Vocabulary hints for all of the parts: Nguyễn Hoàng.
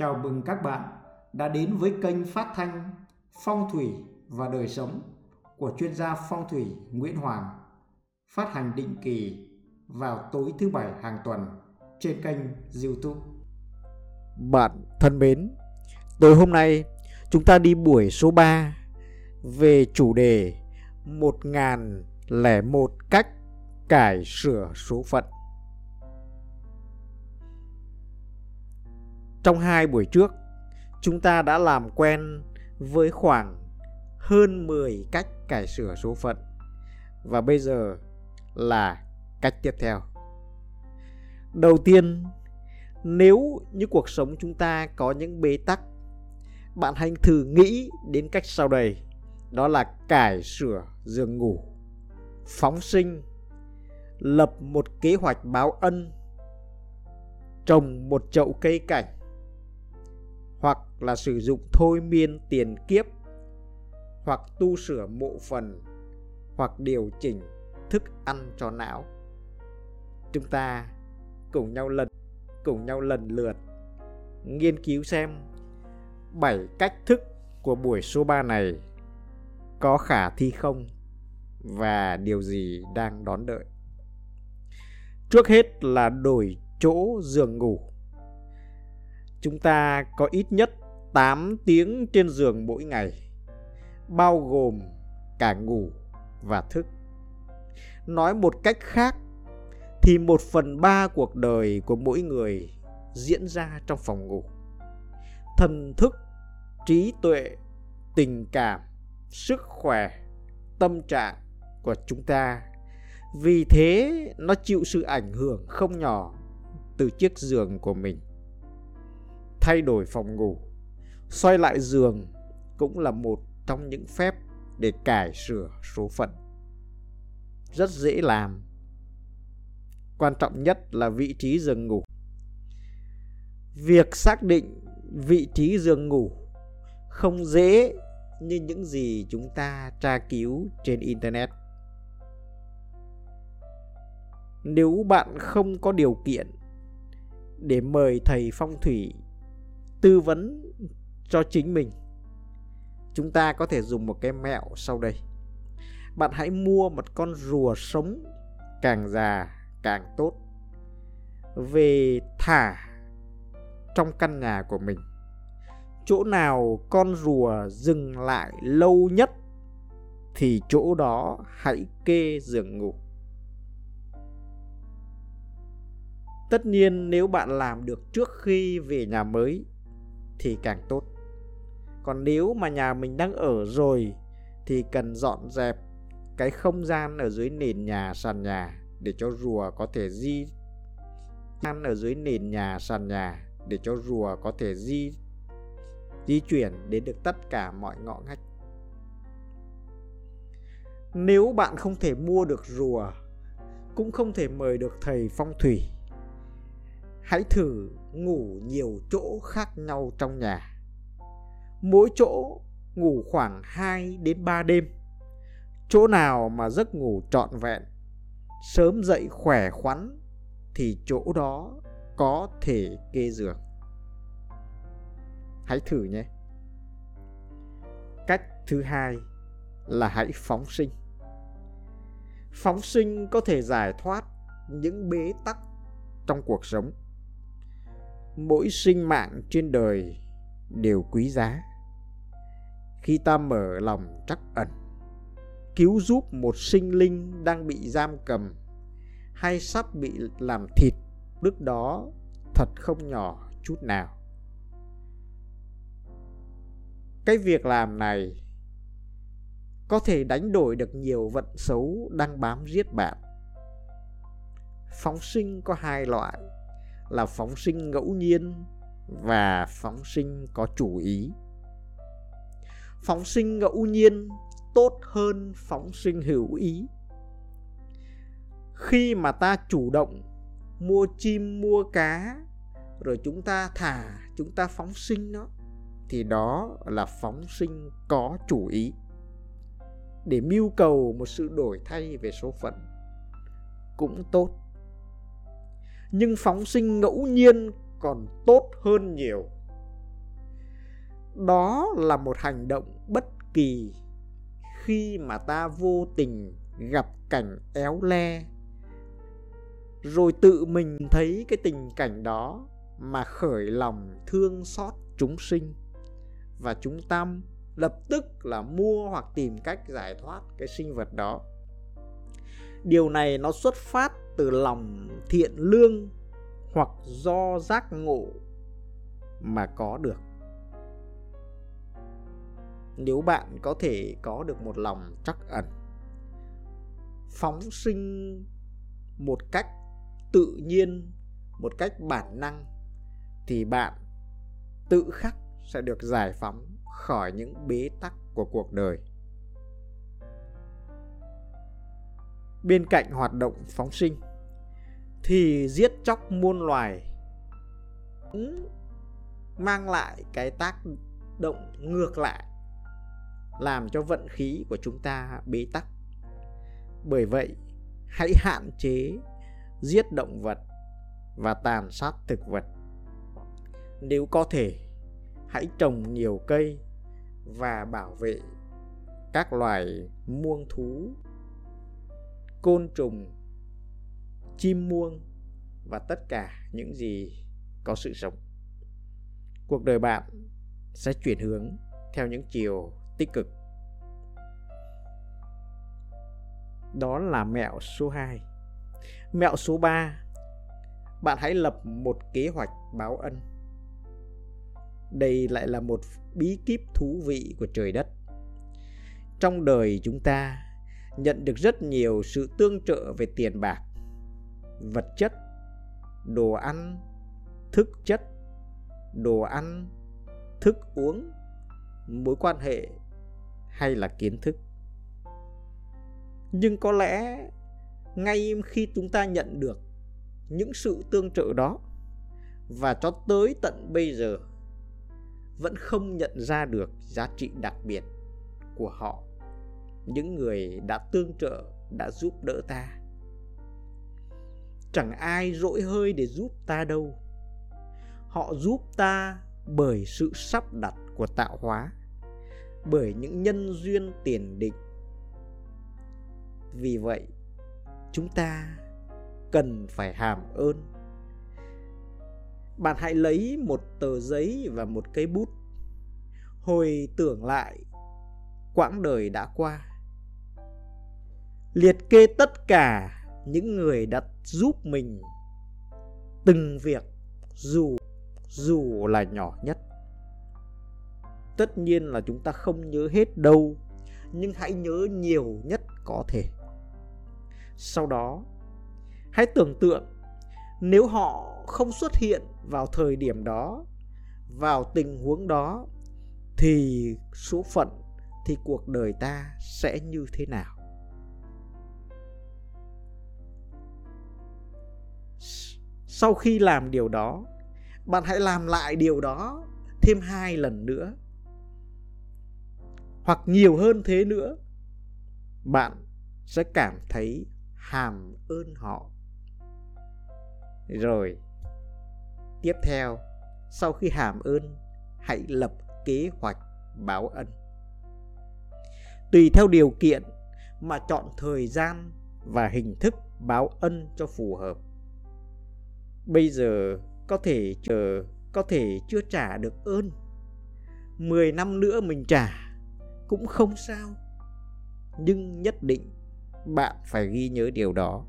Chào mừng các bạn đã đến với kênh phát thanh Phong thủy và đời sống của chuyên gia phong thủy Nguyễn Hoàng, phát hành định kỳ vào tối thứ Bảy hàng tuần trên kênh YouTube. Bạn thân mến, tối hôm nay chúng ta đi buổi số 3 về chủ đề 1001 cách cải sửa số phận. Trong hai buổi trước, chúng ta đã làm quen với khoảng hơn 10 cách cải sửa số phận. Và bây giờ là cách tiếp theo. Đầu tiên, nếu như cuộc sống chúng ta có những bế tắc, bạn hãy thử nghĩ đến cách sau đây. Đó là cải sửa giường ngủ, phóng sinh, lập một kế hoạch báo ân, trồng một chậu cây cảnh, hoặc là sử dụng thôi miên tiền kiếp, hoặc tu sửa mộ phần, hoặc điều chỉnh thức ăn cho não. Chúng ta cùng nhau lần lượt nghiên cứu xem 7 cách thức của buổi số 3 này có khả thi không và điều gì đang đón đợi. Trước hết là đổi chỗ giường ngủ. Chúng ta có ít nhất 8 tiếng trên giường mỗi ngày, bao gồm cả ngủ và thức. Nói một cách khác thì 1/3 cuộc đời của mỗi người diễn ra trong phòng ngủ. Thần thức, trí tuệ, tình cảm, sức khỏe, tâm trạng của chúng ta vì thế nó chịu sự ảnh hưởng không nhỏ từ chiếc giường của mình. Thay đổi phòng ngủ, xoay lại giường cũng là một trong những phép để cải sửa số phận. Rất dễ làm. Quan trọng nhất là vị trí giường ngủ. Việc xác định vị trí giường ngủ không dễ như những gì chúng ta tra cứu trên Internet. Nếu bạn không có điều kiện để mời thầy phong thủy tư vấn cho chính mình, chúng ta có thể dùng một cái mẹo sau đây. Bạn hãy mua một con rùa sống, càng già càng tốt, về thả trong căn nhà của mình. Chỗ nào con rùa dừng lại lâu nhất thì chỗ đó hãy kê giường ngủ. Tất nhiên nếu bạn làm được trước khi về nhà mới thì càng tốt. Còn nếu mà nhà mình đang ở rồi thì cần dọn dẹp cái không gian ở dưới nền nhà, sàn nhà để cho rùa có thể di chuyển đến được tất cả mọi ngõ ngách. Nếu bạn không thể mua được rùa, cũng không thể mời được thầy phong thủy, hãy thử ngủ nhiều chỗ khác nhau trong nhà. Mỗi chỗ ngủ khoảng 2 đến 3 đêm. Chỗ nào mà giấc ngủ trọn vẹn, sớm dậy khỏe khoắn thì chỗ đó có thể kê giường. Hãy thử nhé. Cách thứ hai là hãy phóng sinh. Phóng sinh có thể giải thoát những bế tắc trong cuộc sống. Mỗi sinh mạng trên đời đều quý giá. Khi ta mở lòng trắc ẩn, cứu giúp một sinh linh đang bị giam cầm hay sắp bị làm thịt, đức đó thật không nhỏ chút nào. Cái việc làm này có thể đánh đổi được nhiều vận xấu đang bám giết bạn. Phóng sinh có hai loại, là phóng sinh ngẫu nhiên và phóng sinh có chủ ý. Phóng sinh ngẫu nhiên tốt hơn phóng sinh hữu ý. Khi mà ta chủ động mua chim, mua cá, rồi chúng ta thả, chúng ta phóng sinh nó, thì đó là phóng sinh có chủ ý, để mưu cầu một sự đổi thay về số phận cũng tốt. Nhưng phóng sinh ngẫu nhiên còn tốt hơn nhiều Đó là một hành động bất kỳ khi mà ta vô tình gặp cảnh éo le, rồi tự mình thấy cái tình cảnh đó mà khởi lòng thương xót chúng sinh, và chúng ta lập tức là mua hoặc tìm cách giải thoát cái sinh vật đó. Điều này nó xuất phát từ lòng thiện lương hoặc do giác ngộ mà có được. Nếu bạn có thể có được một lòng trắc ẩn, phóng sinh một cách tự nhiên, một cách bản năng, thì bạn tự khắc sẽ được giải phóng khỏi những bế tắc của cuộc đời. Bên cạnh hoạt động phóng sinh thì giết chóc muôn loài cũng mang lại cái tác động ngược lại, làm cho vận khí của chúng ta bế tắc. Bởi vậy, hãy hạn chế giết động vật và tàn sát thực vật. Nếu có thể, hãy trồng nhiều cây và bảo vệ các loài muông thú, côn trùng, chim muông và tất cả những gì có sự sống. Cuộc đời bạn sẽ chuyển hướng theo những chiều tích cực. Đó là mẹo số 2. Mẹo số 3, bạn hãy lập một kế hoạch báo ân. Đây lại là một bí kíp thú vị của trời đất. Trong đời chúng ta nhận được rất nhiều sự tương trợ về tiền bạc, vật chất, đồ ăn, thức chất, đồ ăn, thức uống, mối quan hệ hay là kiến thức. Nhưng có lẽ ngay khi chúng ta nhận được những sự tương trợ đó, và cho tới tận bây giờ vẫn không nhận ra được giá trị đặc biệt của họ, những người đã tương trợ, đã giúp đỡ ta. Chẳng ai dỗi hơi để giúp ta đâu. Họ giúp ta bởi sự sắp đặt của tạo hóa, bởi những nhân duyên tiền định. Vì vậy, chúng ta cần phải hàm ơn. Bạn hãy lấy một tờ giấy và một cây bút, hồi tưởng lại quãng đời đã qua, liệt kê tất cả những người đã giúp mình từng việc, dù là nhỏ nhất. Tất nhiên là chúng ta không nhớ hết đâu, nhưng hãy nhớ nhiều nhất có thể. Sau đó, hãy tưởng tượng nếu họ không xuất hiện vào thời điểm đó, vào tình huống đó, thì số phận, thì cuộc đời ta sẽ như thế nào? Sau khi làm điều đó, bạn hãy làm lại điều đó thêm 2 lần nữa, hoặc nhiều hơn thế nữa. Bạn sẽ cảm thấy hàm ơn họ. Rồi, tiếp theo, sau khi hàm ơn, hãy lập kế hoạch báo ân. Tùy theo điều kiện mà chọn thời gian và hình thức báo ân cho phù hợp. Bây giờ có thể chưa trả được ơn, 10 năm nữa mình trả cũng không sao. Nhưng nhất định bạn phải ghi nhớ điều đó.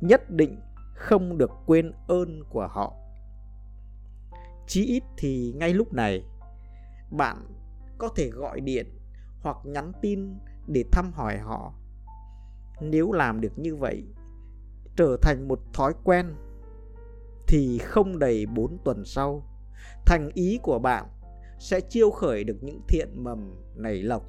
Nhất định không được quên ơn của họ. Chí ít thì ngay lúc này, bạn có thể gọi điện hoặc nhắn tin để thăm hỏi họ. Nếu làm được như vậy, trở thành một thói quen, thì không đầy 4 tuần sau, thành ý của bạn sẽ chiêu khởi được những thiện mầm nảy lộc,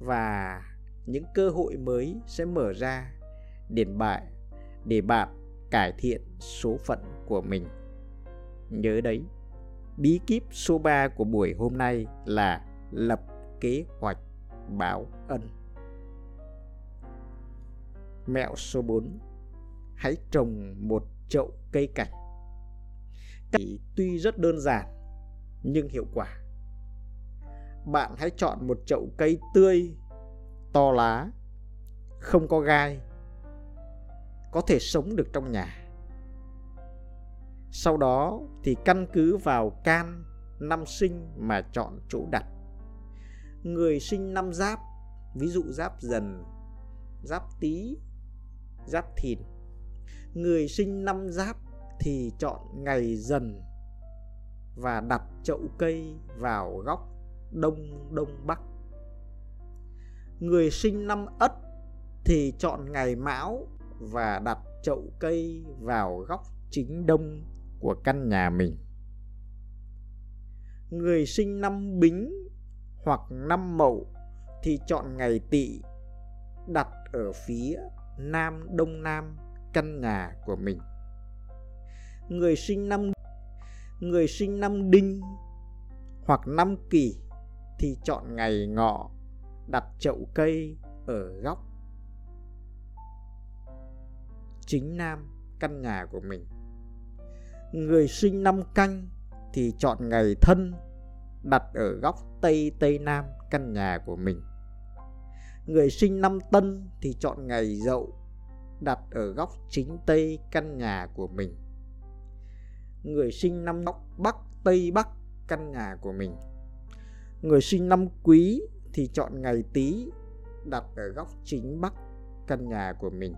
và những cơ hội mới sẽ mở ra để bạn cải thiện số phận của mình. Nhớ đấy, bí kíp số 3 của buổi hôm nay là lập kế hoạch báo ân. Mẹo số 4, hãy trồng một chậu cây cảnh. Tuy rất đơn giản nhưng hiệu quả. bạn hãy chọn một chậu cây tươi, to lá, không có gai, có thể sống được trong nhà. Sau đó thì căn cứ vào can năm sinh mà chọn chỗ đặt. Người sinh năm Giáp, ví dụ Giáp Dần, Giáp Tý, Giáp Thìn. Người sinh năm Giáp thì chọn ngày Dần và đặt chậu cây vào góc đông đông bắc. Người sinh năm Ất thì chọn ngày Mão và đặt chậu cây vào góc chính đông của căn nhà mình. Người sinh năm Bính hoặc năm Mậu thì chọn ngày Tỵ, đặt ở phía nam đông nam căn nhà của mình. Người sinh năm Đinh hoặc năm Kỷ thì chọn ngày Ngọ, đặt chậu cây ở góc chính nam căn nhà của mình. Người sinh năm Canh thì chọn ngày Thân, đặt ở góc tây tây nam căn nhà của mình. Người sinh năm Tân thì chọn ngày Dậu, đặt ở góc chính tây căn nhà của mình. Người sinh năm Ngọ, bắc tây bắc căn nhà của mình. Người sinh năm Quý thì chọn ngày Tý, đặt ở góc chính bắc căn nhà của mình.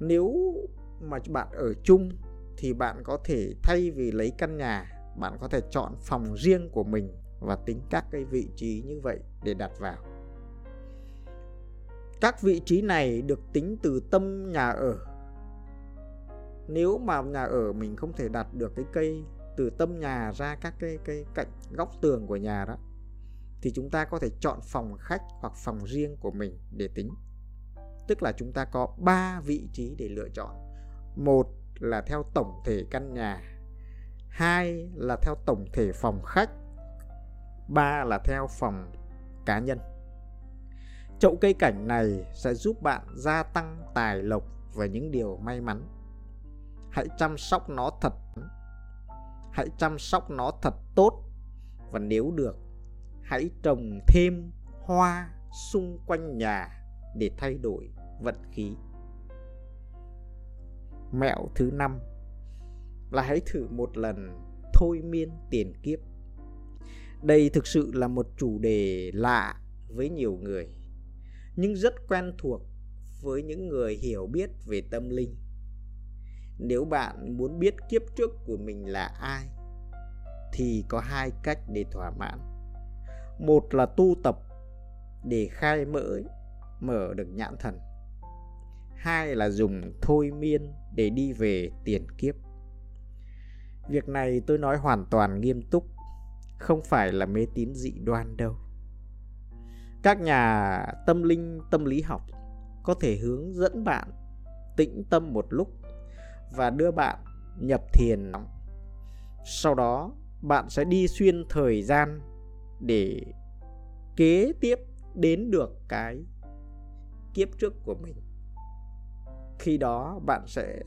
Nếu mà bạn ở chung thì bạn có thể, thay vì lấy căn nhà, bạn có thể chọn phòng riêng của mình và tính các cái vị trí như vậy để đặt vào. Các vị trí này được tính từ tâm nhà ở. Nếu mà nhà ở mình không thể đặt được cái cây từ tâm nhà ra các cái cạnh góc tường của nhà đó, thì chúng ta có thể chọn phòng khách hoặc phòng riêng của mình để tính. Tức là chúng ta có 3 vị trí để lựa chọn. 1 là theo tổng thể căn nhà, 2 là theo tổng thể phòng khách, 3 là theo phòng cá nhân. Chậu cây cảnh này sẽ giúp bạn gia tăng tài lộc và những điều may mắn. Hãy chăm sóc nó thật. Hãy chăm sóc nó thật tốt. Và nếu được, hãy trồng thêm hoa xung quanh nhà để thay đổi vận khí. Mẹo thứ 5 là hãy thử một lần thôi miên tiền kiếp. Đây thực sự là một chủ đề lạ với nhiều người, nhưng rất quen thuộc với những người hiểu biết về tâm linh. Nếu bạn muốn biết kiếp trước của mình là ai thì có 2 cách để thỏa mãn. Một là tu tập để khai mở được nhãn thần. 2 là dùng thôi miên để đi về tiền kiếp. Việc này tôi nói hoàn toàn nghiêm túc, không phải là mê tín dị đoan đâu. Các nhà tâm linh, tâm lý học có thể hướng dẫn bạn tĩnh tâm một lúc và đưa bạn nhập thiền. Sau đó bạn sẽ đi xuyên thời gian để kế tiếp đến được cái kiếp trước của mình. Khi đó bạn sẽ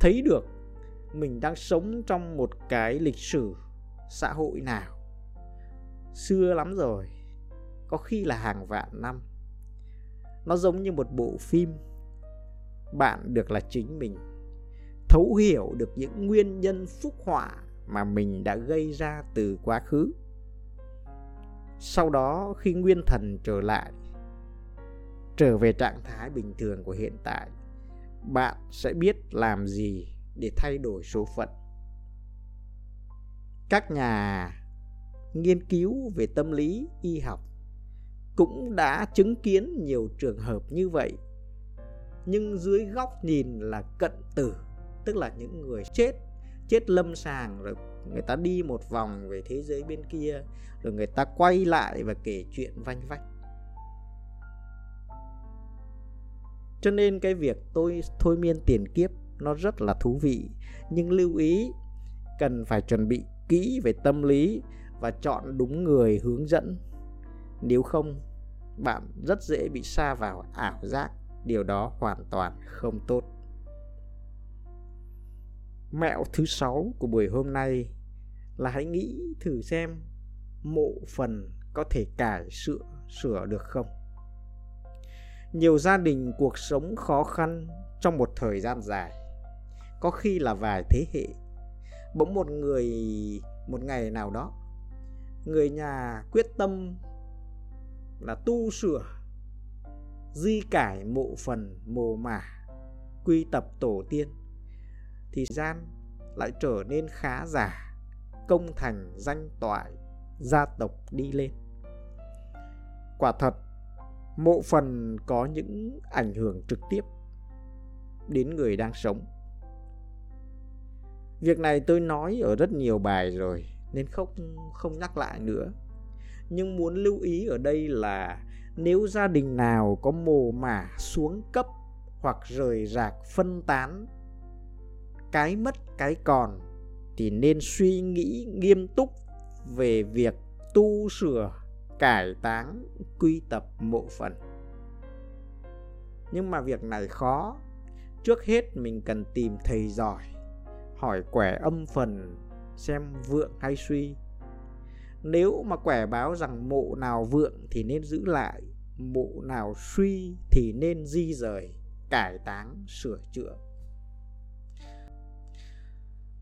thấy được mình đang sống trong một cái lịch sử xã hội nào, xưa lắm rồi, có khi là hàng vạn năm. Nó giống như một bộ phim. Bạn được là chính mình, thấu hiểu được những nguyên nhân phúc họa mà mình đã gây ra từ quá khứ. Sau đó khi nguyên thần trở về trạng thái bình thường của hiện tại, bạn sẽ biết làm gì để thay đổi số phận. Các nhà nghiên cứu về tâm lý, y học cũng đã chứng kiến nhiều trường hợp như vậy, nhưng dưới góc nhìn là cận tử, tức là những người chết lâm sàng, rồi người ta đi một vòng về thế giới bên kia, rồi người ta quay lại và kể chuyện vanh vách. Cho nên cái việc thôi miên tiền kiếp nó rất là thú vị, nhưng lưu ý cần phải chuẩn bị kỹ về tâm lý và chọn đúng người hướng dẫn. Nếu không, bạn rất dễ bị sa vào ảo giác. Điều đó hoàn toàn không tốt. Mẹo thứ 6 của buổi hôm nay là hãy nghĩ thử xem mộ phần có thể cải sửa được không. Nhiều gia đình cuộc sống khó khăn trong một thời gian dài, có khi là vài thế hệ. Bỗng một ngày nào đó, người nhà quyết tâm là tu sửa, di cải mộ phần mồ mả, quy tập tổ tiên, thì gian lại trở nên khá giả, công thành danh toại, gia tộc đi lên. Quả thật, mộ phần có những ảnh hưởng trực tiếp đến người đang sống. Việc này tôi nói ở rất nhiều bài rồi nên không nhắc lại nữa. Nhưng muốn lưu ý ở đây là nếu gia đình nào có mồ mả xuống cấp hoặc rời rạc phân tán, cái mất cái còn, thì nên suy nghĩ nghiêm túc về việc tu sửa, cải táng, quy tập mộ phần. Nhưng mà việc này khó. Trước hết mình cần tìm thầy giỏi, hỏi quẻ âm phần xem vượng hay suy. Nếu mà quẻ báo rằng mộ nào vượng thì nên giữ lại, mộ nào suy thì nên di rời, cải táng, sửa chữa.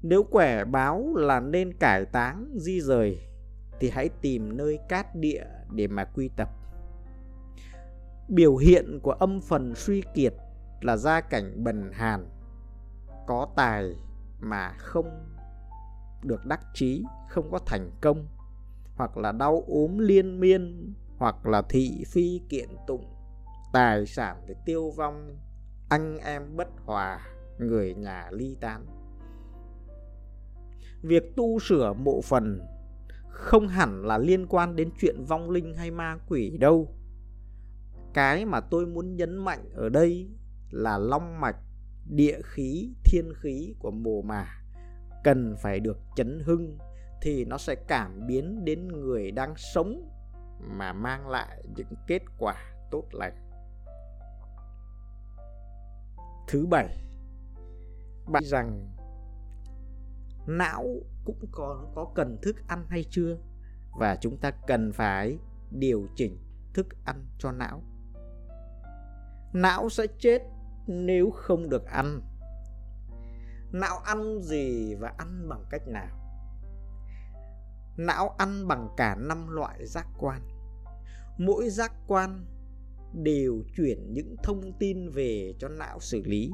Nếu quẻ báo là nên cải táng, di rời thì hãy tìm nơi cát địa để mà quy tập. Biểu hiện của âm phần suy kiệt là gia cảnh bần hàn, có tài mà không được đắc chí, không có thành công, hoặc là đau ốm liên miên, hoặc là thị phi kiện tụng, tài sản thì tiêu vong, anh em bất hòa, người nhà ly tán. Việc tu sửa mộ phần không hẳn là liên quan đến chuyện vong linh hay ma quỷ đâu. Cái mà tôi muốn nhấn mạnh ở đây là long mạch, địa khí, thiên khí của mồ mả cần phải được chấn hưng thì nó sẽ cảm biến đến người đang sống mà mang lại những kết quả tốt lành. Thứ bảy, bạn rằng não cũng có cần thức ăn hay chưa, và chúng ta cần phải điều chỉnh thức ăn cho não. Não sẽ chết nếu không được ăn. Não ăn gì và ăn bằng cách nào? Não ăn bằng cả 5 loại giác quan. Mỗi giác quan đều chuyển những thông tin về cho não xử lý.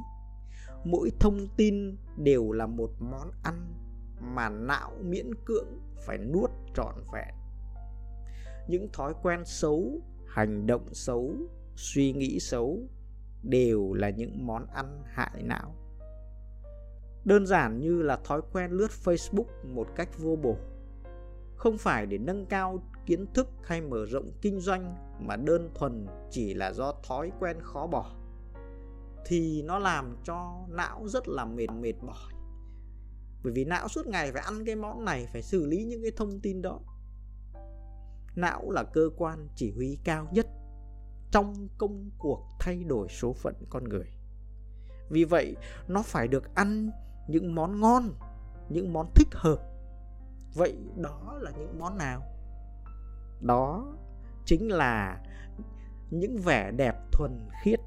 Mỗi thông tin đều là một món ăn mà não miễn cưỡng phải nuốt trọn vẹn. Những thói quen xấu, hành động xấu, suy nghĩ xấu đều là những món ăn hại não. Đơn giản như là thói quen lướt Facebook một cách vô bổ, không phải để nâng cao kiến thức hay mở rộng kinh doanh, mà đơn thuần chỉ là do thói quen khó bỏ, thì nó làm cho não rất là mệt mỏi. Bởi vì não suốt ngày phải ăn cái món này, phải xử lý những cái thông tin đó. Não là cơ quan chỉ huy cao nhất trong công cuộc thay đổi số phận con người. Vì vậy, nó phải được ăn những món ngon, những món thích hợp. Vậy đó là những món nào? Đó chính là những vẻ đẹp thuần khiết,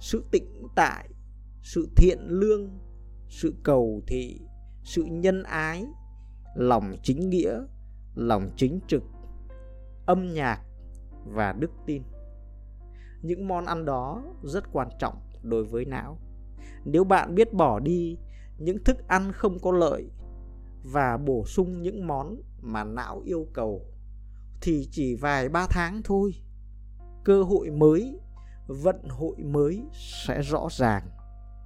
sự tĩnh tại, sự thiện lương, sự cầu thị, sự nhân ái, lòng chính nghĩa, lòng chính trực, âm nhạc và đức tin. Những món ăn đó rất quan trọng đối với não. Nếu bạn biết bỏ đi những thức ăn không có lợi và bổ sung những món mà não yêu cầu, thì chỉ vài 3 tháng thôi, cơ hội mới, vận hội mới sẽ rõ ràng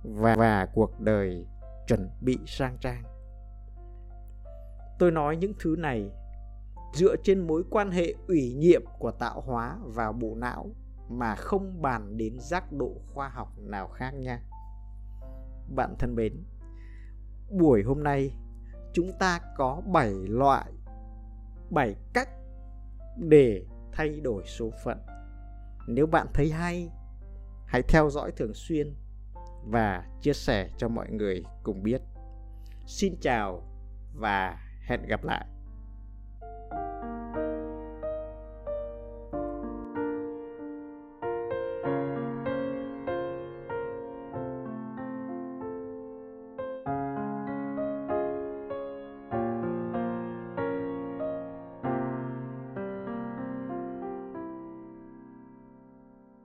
và cuộc đời chuẩn bị sang trang. Tôi nói những thứ này dựa trên mối quan hệ ủy nhiệm của tạo hóa vào bộ não, mà không bàn đến giác độ khoa học nào khác nha. Bạn thân mến, buổi hôm nay chúng ta có 7 cách để thay đổi số phận. Nếu bạn thấy hay, hãy theo dõi thường xuyên và chia sẻ cho mọi người cùng biết. Xin chào và hẹn gặp lại.